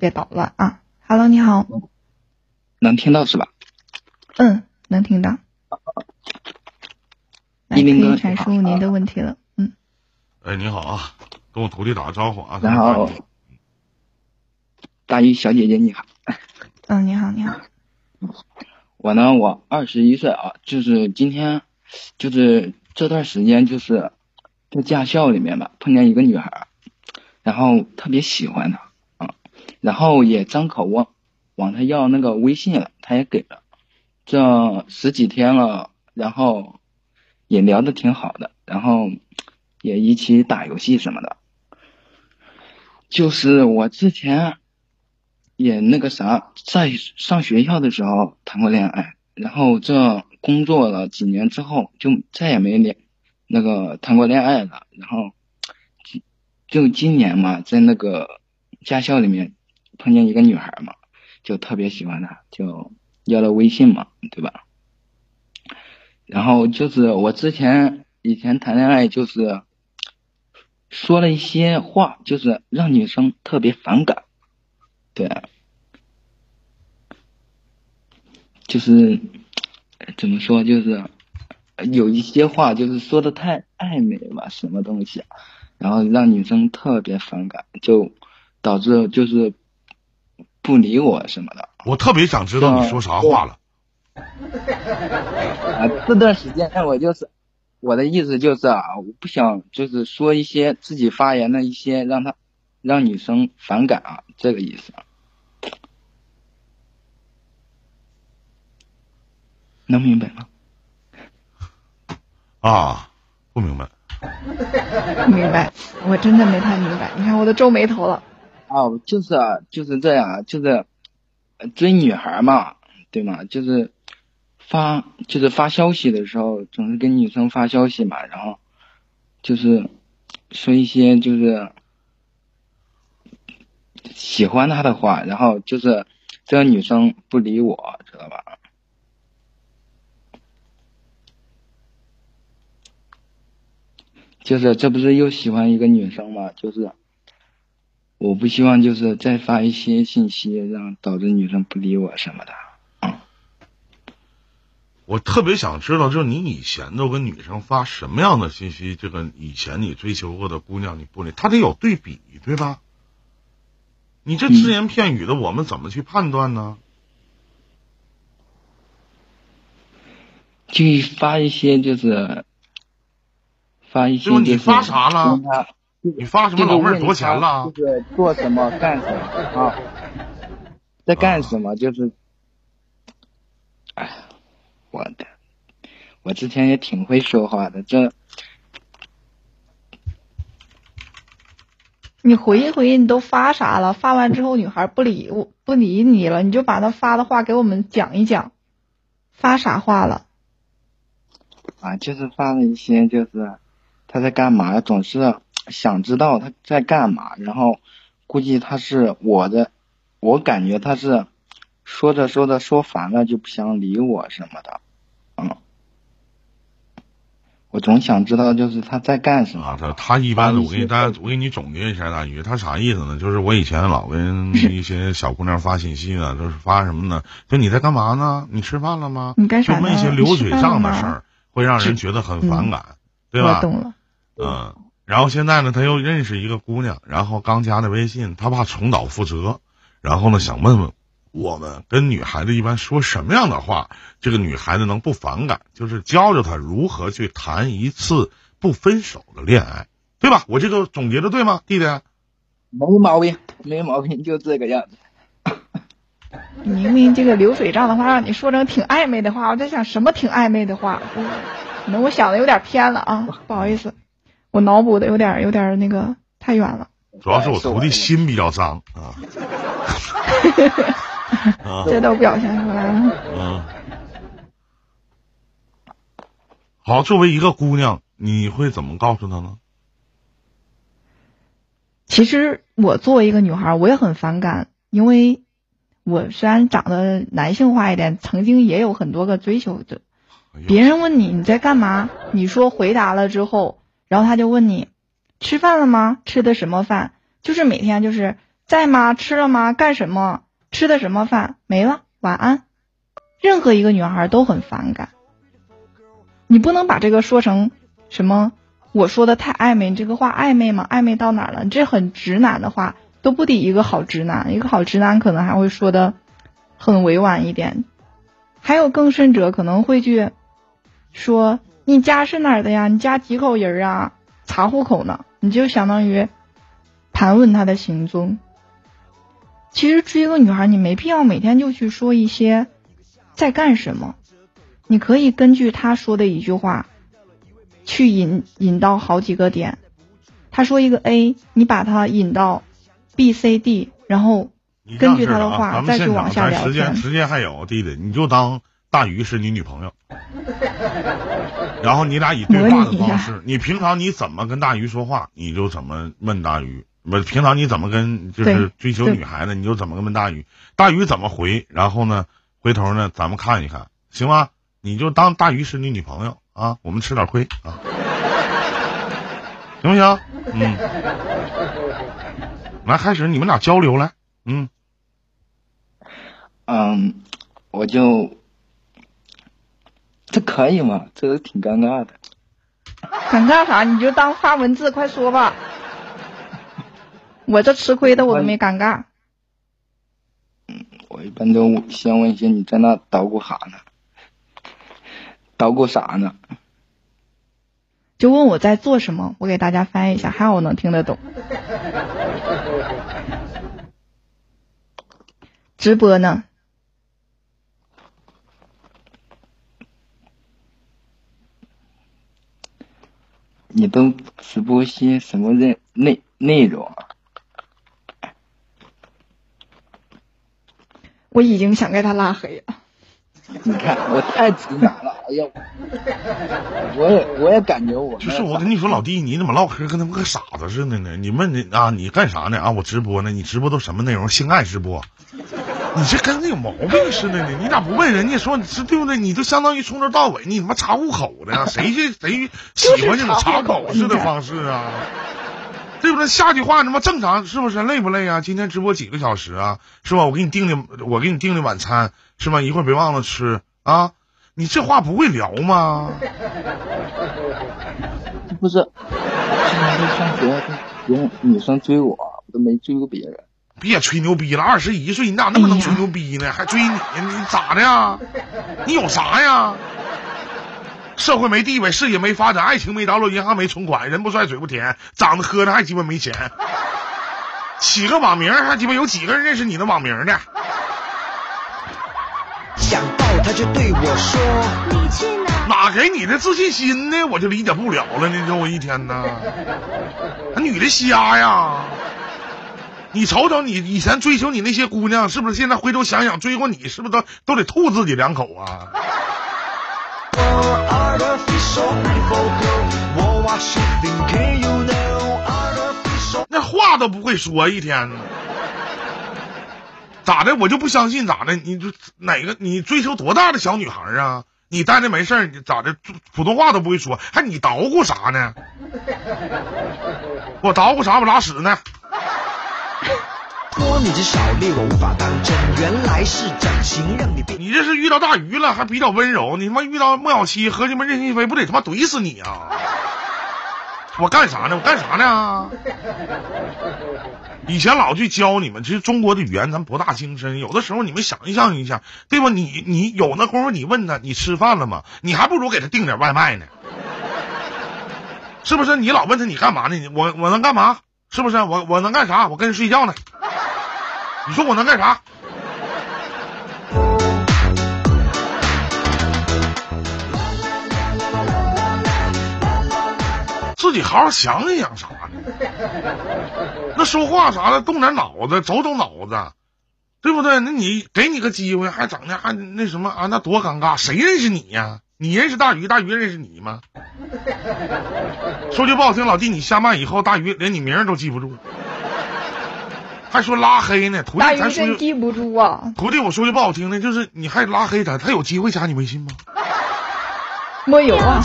别捣乱啊。Hello， 你好。能听到是吧？嗯，能听到。一鸣哥，阐述您的问题了。嗯。哎，你好啊，跟我徒弟打个招呼啊。你好。大鱼小姐姐你好。嗯，你好，你好。我呢，我21岁啊，就是今天，就是这段时间，就是在驾校里面吧，碰见一个女孩，然后特别喜欢她啊，然后也张口往她要那个微信了，她也给了，这十几天了，然后也聊得挺好的，然后也一起打游戏什么的，就是我之前。也那个啥，在上学校的时候谈过恋爱，然后这工作了几年之后就再也没谈过恋爱了，然后就今年嘛，在那个驾校里面碰见一个女孩嘛，就特别喜欢她，就要了微信嘛，对吧？然后就是我以前谈恋爱就是说了一些话，就是让女生特别反感。对，就是怎么说，就是有一些话就是说的太暧昧吧，什么东西，然后让女生特别反感，就导致就是不理我什么的。我特别想知道你说啥话了。啊，这段时间我的意思就是啊，我不想就是说一些自己发言的一些让女生反感啊，这个意思。能明白吗？啊，不明白。明白，我真的没太明白。你看我都皱眉头了。哦，就是这样，就是追女孩嘛，对吗？就是发消息的时候，总是跟女生发消息嘛，然后就是说一些就是。喜欢他的话，然后就是这个女生不理我，知道吧？就是这不是又喜欢一个女生吗？就是我不希望就是再发一些信息让导致女生不理我什么的。我特别想知道，就是你以前都跟女生发什么样的信息？这个以前你追求过的姑娘你不理，她得有对比，对吧？你这只言片语的，我们怎么去判断呢？就发一些，你发啥了？你发什么老妹儿多钱了？就是做什么干什么啊？在干什么？就是，哎，我之前也挺会说话的，这。你回应，你都发啥了？发完之后，女孩不理你了，你就把她发的话给我们讲一讲，发啥话了？啊，就是发了一些，就是她在干嘛，总是想知道她在干嘛，然后估计她是我感觉她是说着说烦了就不想理我什么的，嗯。我总想知道，就是他在干什么啊？他一般的，我给你总结一下，大鱼，他啥意思呢？就是我以前老跟一些小姑娘发信息呢，就是发什么呢？就你在干嘛呢？你吃饭了吗？你干啥呢？就那些流水账的事儿，会让人觉得很反感，对吧？我懂了。嗯，然后现在呢，他又认识一个姑娘，然后刚加的微信，他怕重蹈覆辙，然后呢，想问我们跟女孩子一般说什么样的话，这个女孩子能不反感？就是教她如何去谈一次不分手的恋爱，对吧？我这个总结的对吗，弟弟？没毛病，就这个样子。明明这个流水账的话让你说成挺暧昧的话，我在想什么挺暧昧的话，可能我想的有点偏了啊，不好意思，我脑补的有点那个太远了。主要是我徒弟心比较脏啊。这都表现出来了。嗯，好，作为一个姑娘，你会怎么告诉她呢？其实我作为一个女孩，我也很反感，因为我虽然长得男性化一点，曾经也有很多个追求者。别人问你在干嘛，你说回答了之后，然后他就问你吃饭了吗？吃的什么饭？就是每天就是。在吗？吃了吗？干什么？吃的什么饭？没了，晚安。任何一个女孩都很反感，你不能把这个说成什么我说的太暧昧，你这个话暧昧吗？暧昧到哪儿了？这很直男的话都不抵一个好直男，一个好直男可能还会说的很委婉一点。还有更甚者，可能会去说你家是哪儿的呀？你家几口人啊？查户口呢？你就相当于盘问她的行踪。其实追一个女孩，你没必要每天就去说一些在干什么，你可以根据她说的一句话去引到好几个点。她说一个 A， 你把它引到 B C D， 然后根据她的话再去往下聊天。时间还有弟弟，你就当大鱼是你女朋友，然后你俩以对话的方式，你平常你怎么跟大鱼说话，你就怎么问大鱼。平常你怎么跟就是追求女孩子，你就怎么跟问大鱼，大鱼怎么回，然后呢回头呢咱们看一看，行吗？你就当大鱼是你女朋友啊，我们吃点亏啊，行不行？嗯，来开始你们俩交流来。我就。这可以吗？这挺尴尬的。尴尬啥？你就当发文字，快说吧。我这吃亏的我都没尴尬。我一般都先问一些你在那捣鼓啥呢？捣鼓啥呢？就问我在做什么。我给大家翻译一下，还好我能听得懂。直播呢？你都直播些什么内容啊？我已经想给他拉黑了。你看我太直男了，哎呀，我也感觉我就是我跟你说老弟，你怎么唠嗑跟他们个傻子似的呢？你问你啊，你干啥呢？啊，我直播呢。你直播都什么内容？性爱直播？你这跟那有毛病似的呢？你咋不问人家说你是对不对？你就相当于从头到尾你他妈查户口的呀？谁喜欢这种查狗似的方式啊？对不对？下句话他妈正常是不是？累不累啊？今天直播几个小时啊？是吧？我给你订的晚餐是吧？一会儿别忘了吃啊！你这话不会聊吗？不是，上学别人女生追我，我都没追过别人。别吹牛逼了，21岁你咋那么能吹牛逼呢？还追你？你咋的呀？你有啥呀？社会没地位，事业没发展，爱情没着落，银行没存款，人不帅水不甜，长得磕碜还鸡巴没钱，起个网名还鸡巴有几个人认识你的网名呢？想到他就对我说：“你去哪给你的自信心呢？”我就理解不了了。你说我一天呢，女的瞎呀！你瞅瞅你以前追求你那些姑娘，是不是现在回头想想追过你，是不是都得吐自己两口啊？那话都不会说一天呢，咋的？我就不相信咋的？你就哪个你追求多大的小女孩啊？你待着没事你咋的？普通话都不会说，还你捣鼓啥呢？我捣鼓啥？我拉屎呢？多你只少力，我无法当真。原来是掌心让你变。你这是遇到大鱼了，还比较温柔。你他妈遇到莫小七和你们任心飞，不得他妈怼死你啊！我干啥呢？以前老去教你们，其实中国的语言咱博大精深，有的时候你们想一下，对吧？你有那功夫，你问他你吃饭了吗？你还不如给他订点外卖呢，是不是？你老问他你干嘛呢？我能干嘛？是不是？我能干啥？我跟人睡觉呢。你说我能干啥？自己好好想一想啥呢？那说话啥的动点脑子，走脑子，对不对？那你给你个机会，还整的还那什么啊？那多尴尬！谁认识你呀？你认识大鱼，大鱼认识你吗？说句不好听，老弟，你下麦以后，大鱼连你名都记不住。还说拉黑呢，徒弟咱说真记不住啊！徒弟，我说句不好听的，就是你还拉黑他，他有机会加你微信吗？没有啊。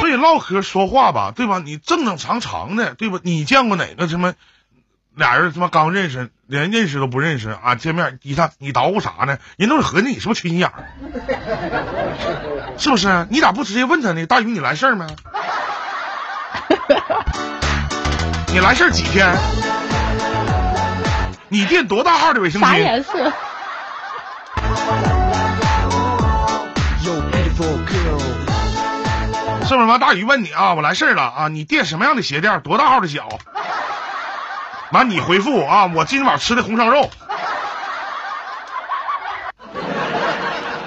所以唠嗑说话吧，对吧？你正正常常的，对吧？你见过哪个什么俩人他妈刚认识，连认识都不认识啊？见面一看你捣鼓啥呢？人都是合计你是不是缺心眼儿，是不是？你咋不直接问他呢？大宇，你来事儿没？你来事儿几天？你垫多大号的卫生巾？啥颜色？是不是？完大宇问你啊，我来事儿了啊，你垫什么样的鞋垫？多大号的脚？完你回复啊，我今晚吃的红烧肉。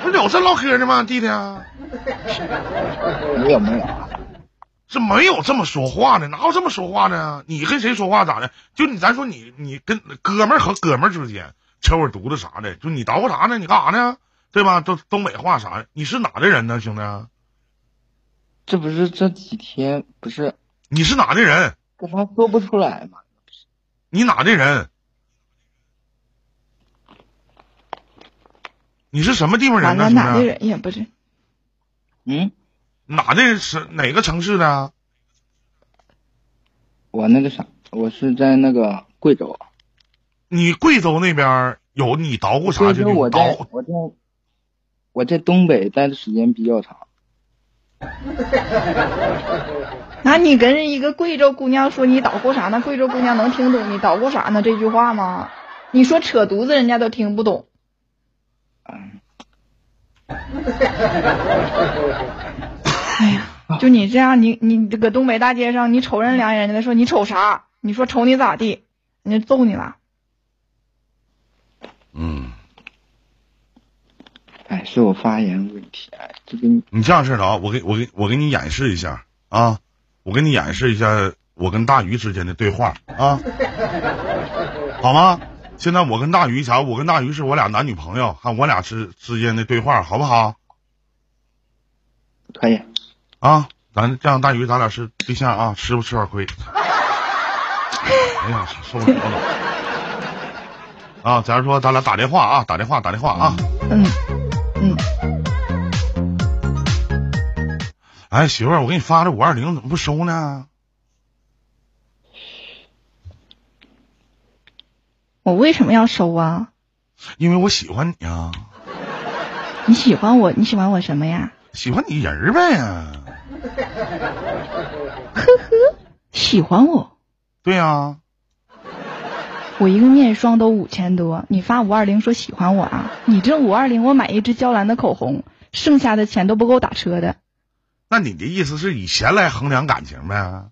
不是有这唠嗑的吗？弟弟啊，没有没有，这没有这么说话的，哪有这么说话呢？你跟谁说话咋的？就你咱说你跟哥们儿和哥们儿之间扯会犊子啥的，就你捣鼓啥呢？你干啥呢？对吧？都东北话啥的，你是哪的人呢，兄弟？这不是这几天不是？你是哪的人？跟他说不出来嘛。你哪的人？你是什么地方人呢？哪的人也不是。嗯，哪的是哪个城市的？我那个啥，我是在那个贵州。你贵州那边有你捣鼓啥去？我在东北待的时间比较长。那你跟人一个贵州姑娘说你捣鼓啥呢？贵州姑娘能听懂你捣鼓啥呢这句话吗？你说扯犊子人家都听不懂。哎呀，就你这样，你这个东北大街上你瞅人两眼，人家说你瞅啥？你说瞅你咋地？人家揍你了。嗯。哎，是我发言问题。哎，这个你这样式的啊，我给你演示一下啊，我给你演示一下我跟大鱼之间的对话啊，好吗？现在我跟大鱼啥？我跟大鱼是我俩男女朋友，看我俩之间的对话，好不好？可以。啊，咱这样，大鱼咱俩是对象啊，吃不吃点亏？哎呀，受不了了。啊，假如说咱俩打电话啊，打电话啊。嗯。哎，媳妇儿，我给你发的520怎么不收呢？我为什么要收啊？因为我喜欢你啊。你喜欢我？你喜欢我什么呀？喜欢你人呗。呵呵，喜欢我？对啊。我一个面霜都5000多，你发520说喜欢我啊？你这520我买一支娇兰的口红，剩下的钱都不够打车的。那你的意思是以钱来衡量感情呗？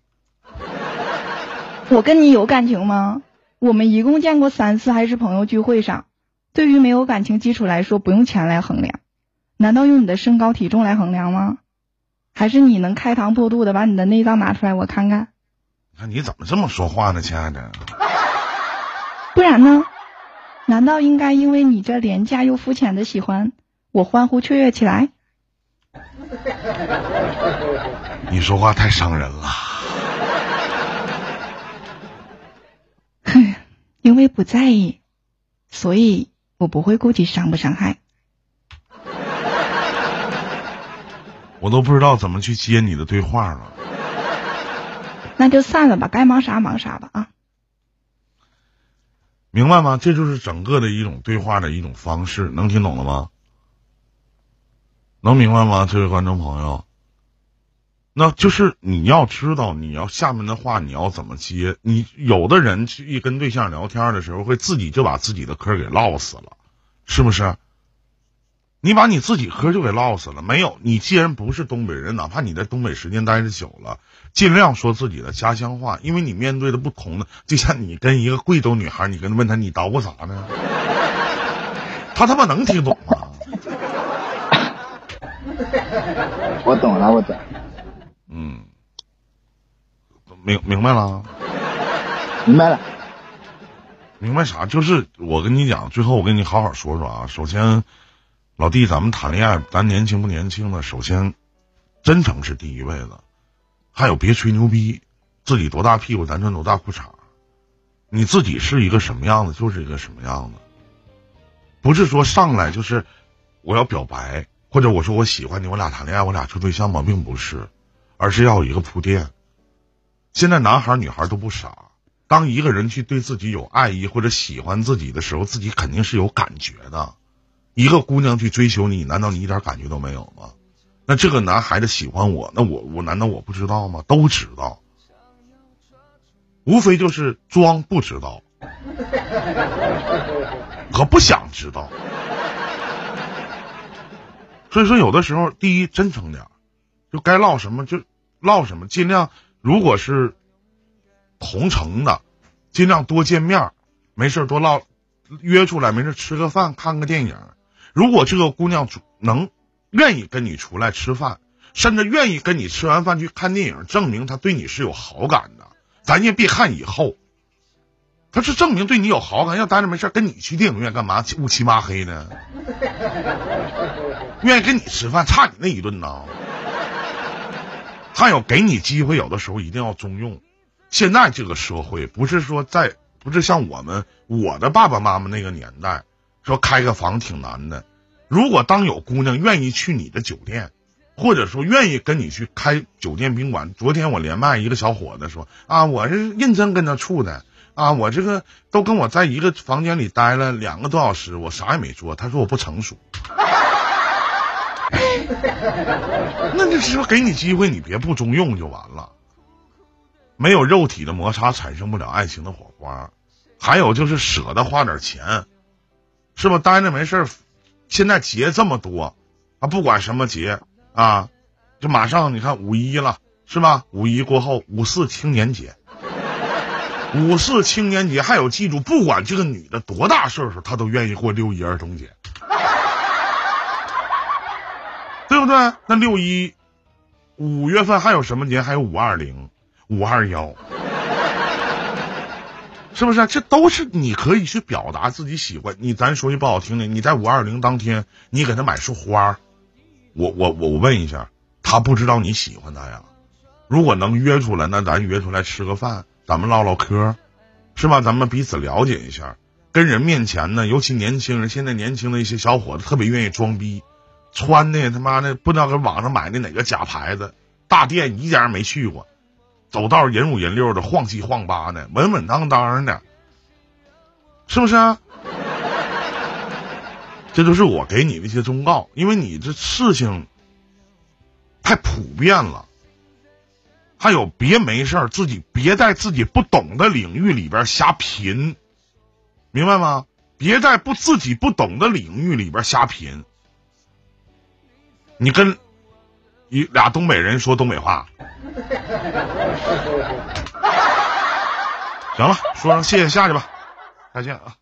我跟你有感情吗？我们一共见过3次，还是朋友聚会上。对于没有感情基础来说，不用钱来衡量，难道用你的身高体重来衡量吗？还是你能开膛破肚的把你的内脏拿出来我看看？那你怎么这么说话呢，亲爱的？不然呢？难道应该因为你这廉价又肤浅的喜欢，我欢呼雀跃起来？你说话太伤人了。因为不在意，所以我不会顾及伤不伤害。我都不知道怎么去接你的对话了。那就散了吧，该忙啥忙啥吧啊。明白吗？这就是整个的一种对话的一种方式，能听懂了吗？能明白吗，这位观众朋友？那就是你要知道，你要下面的话你要怎么接。你有的人去一跟对象聊天的时候，会自己就把自己的嗑给唠死了，是不是？你把你自己嗑就给唠死了。没有，你既然不是东北人，哪怕你在东北时间待着久了，尽量说自己的家乡话，因为你面对的不同的，就像你跟一个贵州女孩，你跟她问她你捣鼓啥呢？她他妈能听懂吗？我懂了，我懂。嗯，明白了，明白了，明白啥？就是我跟你讲，最后我跟你好好说说啊。首先，老弟，咱们谈恋爱，咱年轻不年轻的，首先真诚是第一位的，还有别吹牛逼，自己多大屁股咱穿多大裤衩，你自己是一个什么样子就是一个什么样子，不是说上来就是我要表白。或者我说我喜欢你，我俩谈恋爱，我俩处对象吗？并不是，而是要有一个铺垫。现在男孩女孩都不傻，当一个人去对自己有爱意或者喜欢自己的时候，自己肯定是有感觉的。一个姑娘去追求你，难道你一点感觉都没有吗？那这个男孩子喜欢我，那我难道我不知道吗？都知道，无非就是装不知道和不想知道。所以说有的时候，第一，真诚点，就该唠什么就唠什么，尽量如果是同城的，尽量多见面，没事多唠，约出来没事吃个饭看个电影。如果这个姑娘能愿意跟你出来吃饭，甚至愿意跟你吃完饭去看电影，证明她对你是有好感的。咱也别看以后，她是证明对你有好感，要待着没事跟你去电影院干嘛？乌漆麻黑呢，愿意跟你吃饭，差你那一顿呢。她有给你机会，有的时候一定要中用。现在这个社会不是说不是像我的爸爸妈妈那个年代，说开个房挺难的。如果当有姑娘愿意去你的酒店，或者说愿意跟你去开酒店宾馆。昨天我连麦一个小伙子说啊，我是认真跟他处的啊，我这个都跟我在一个房间里待了2个多小时，我啥也没做。他说我不成熟。那这时候给你机会，你别不中用就完了。没有肉体的摩擦，产生不了爱情的火花。还有就是舍得花点钱，是吧？待着没事，现在节这么多啊，不管什么节啊，就马上你看5.1了，是吧？5.1过后5.4青年节，5.4青年节，还有记住，不管这个女的多大岁数，她都愿意过6.1儿童节，对不对？那6.1，5月份还有什么节？还有5.20。5.21，是不是？这都是你可以去表达自己喜欢你。咱说句不好听的，你在5.20当天，你给他买束花，我问一下，他不知道你喜欢他呀？如果能约出来，那咱约出来吃个饭，咱们唠唠嗑，是吧？咱们彼此了解一下。跟人面前呢，尤其年轻人，现在年轻的一些小伙子特别愿意装逼，穿的他妈的不知道跟网上买的哪个假牌子，大店一家没去过。走道人五人六的，晃七晃八的，稳稳当当的，是不是啊？这就是我给你的一些忠告。因为你这事情太普遍了，还有别没事自己别在自己不懂的领域里边瞎贫，明白吗？别在自己不懂的领域里边瞎贫。你跟俩东北人说东北话。行了，说声谢谢，下去吧，再见啊。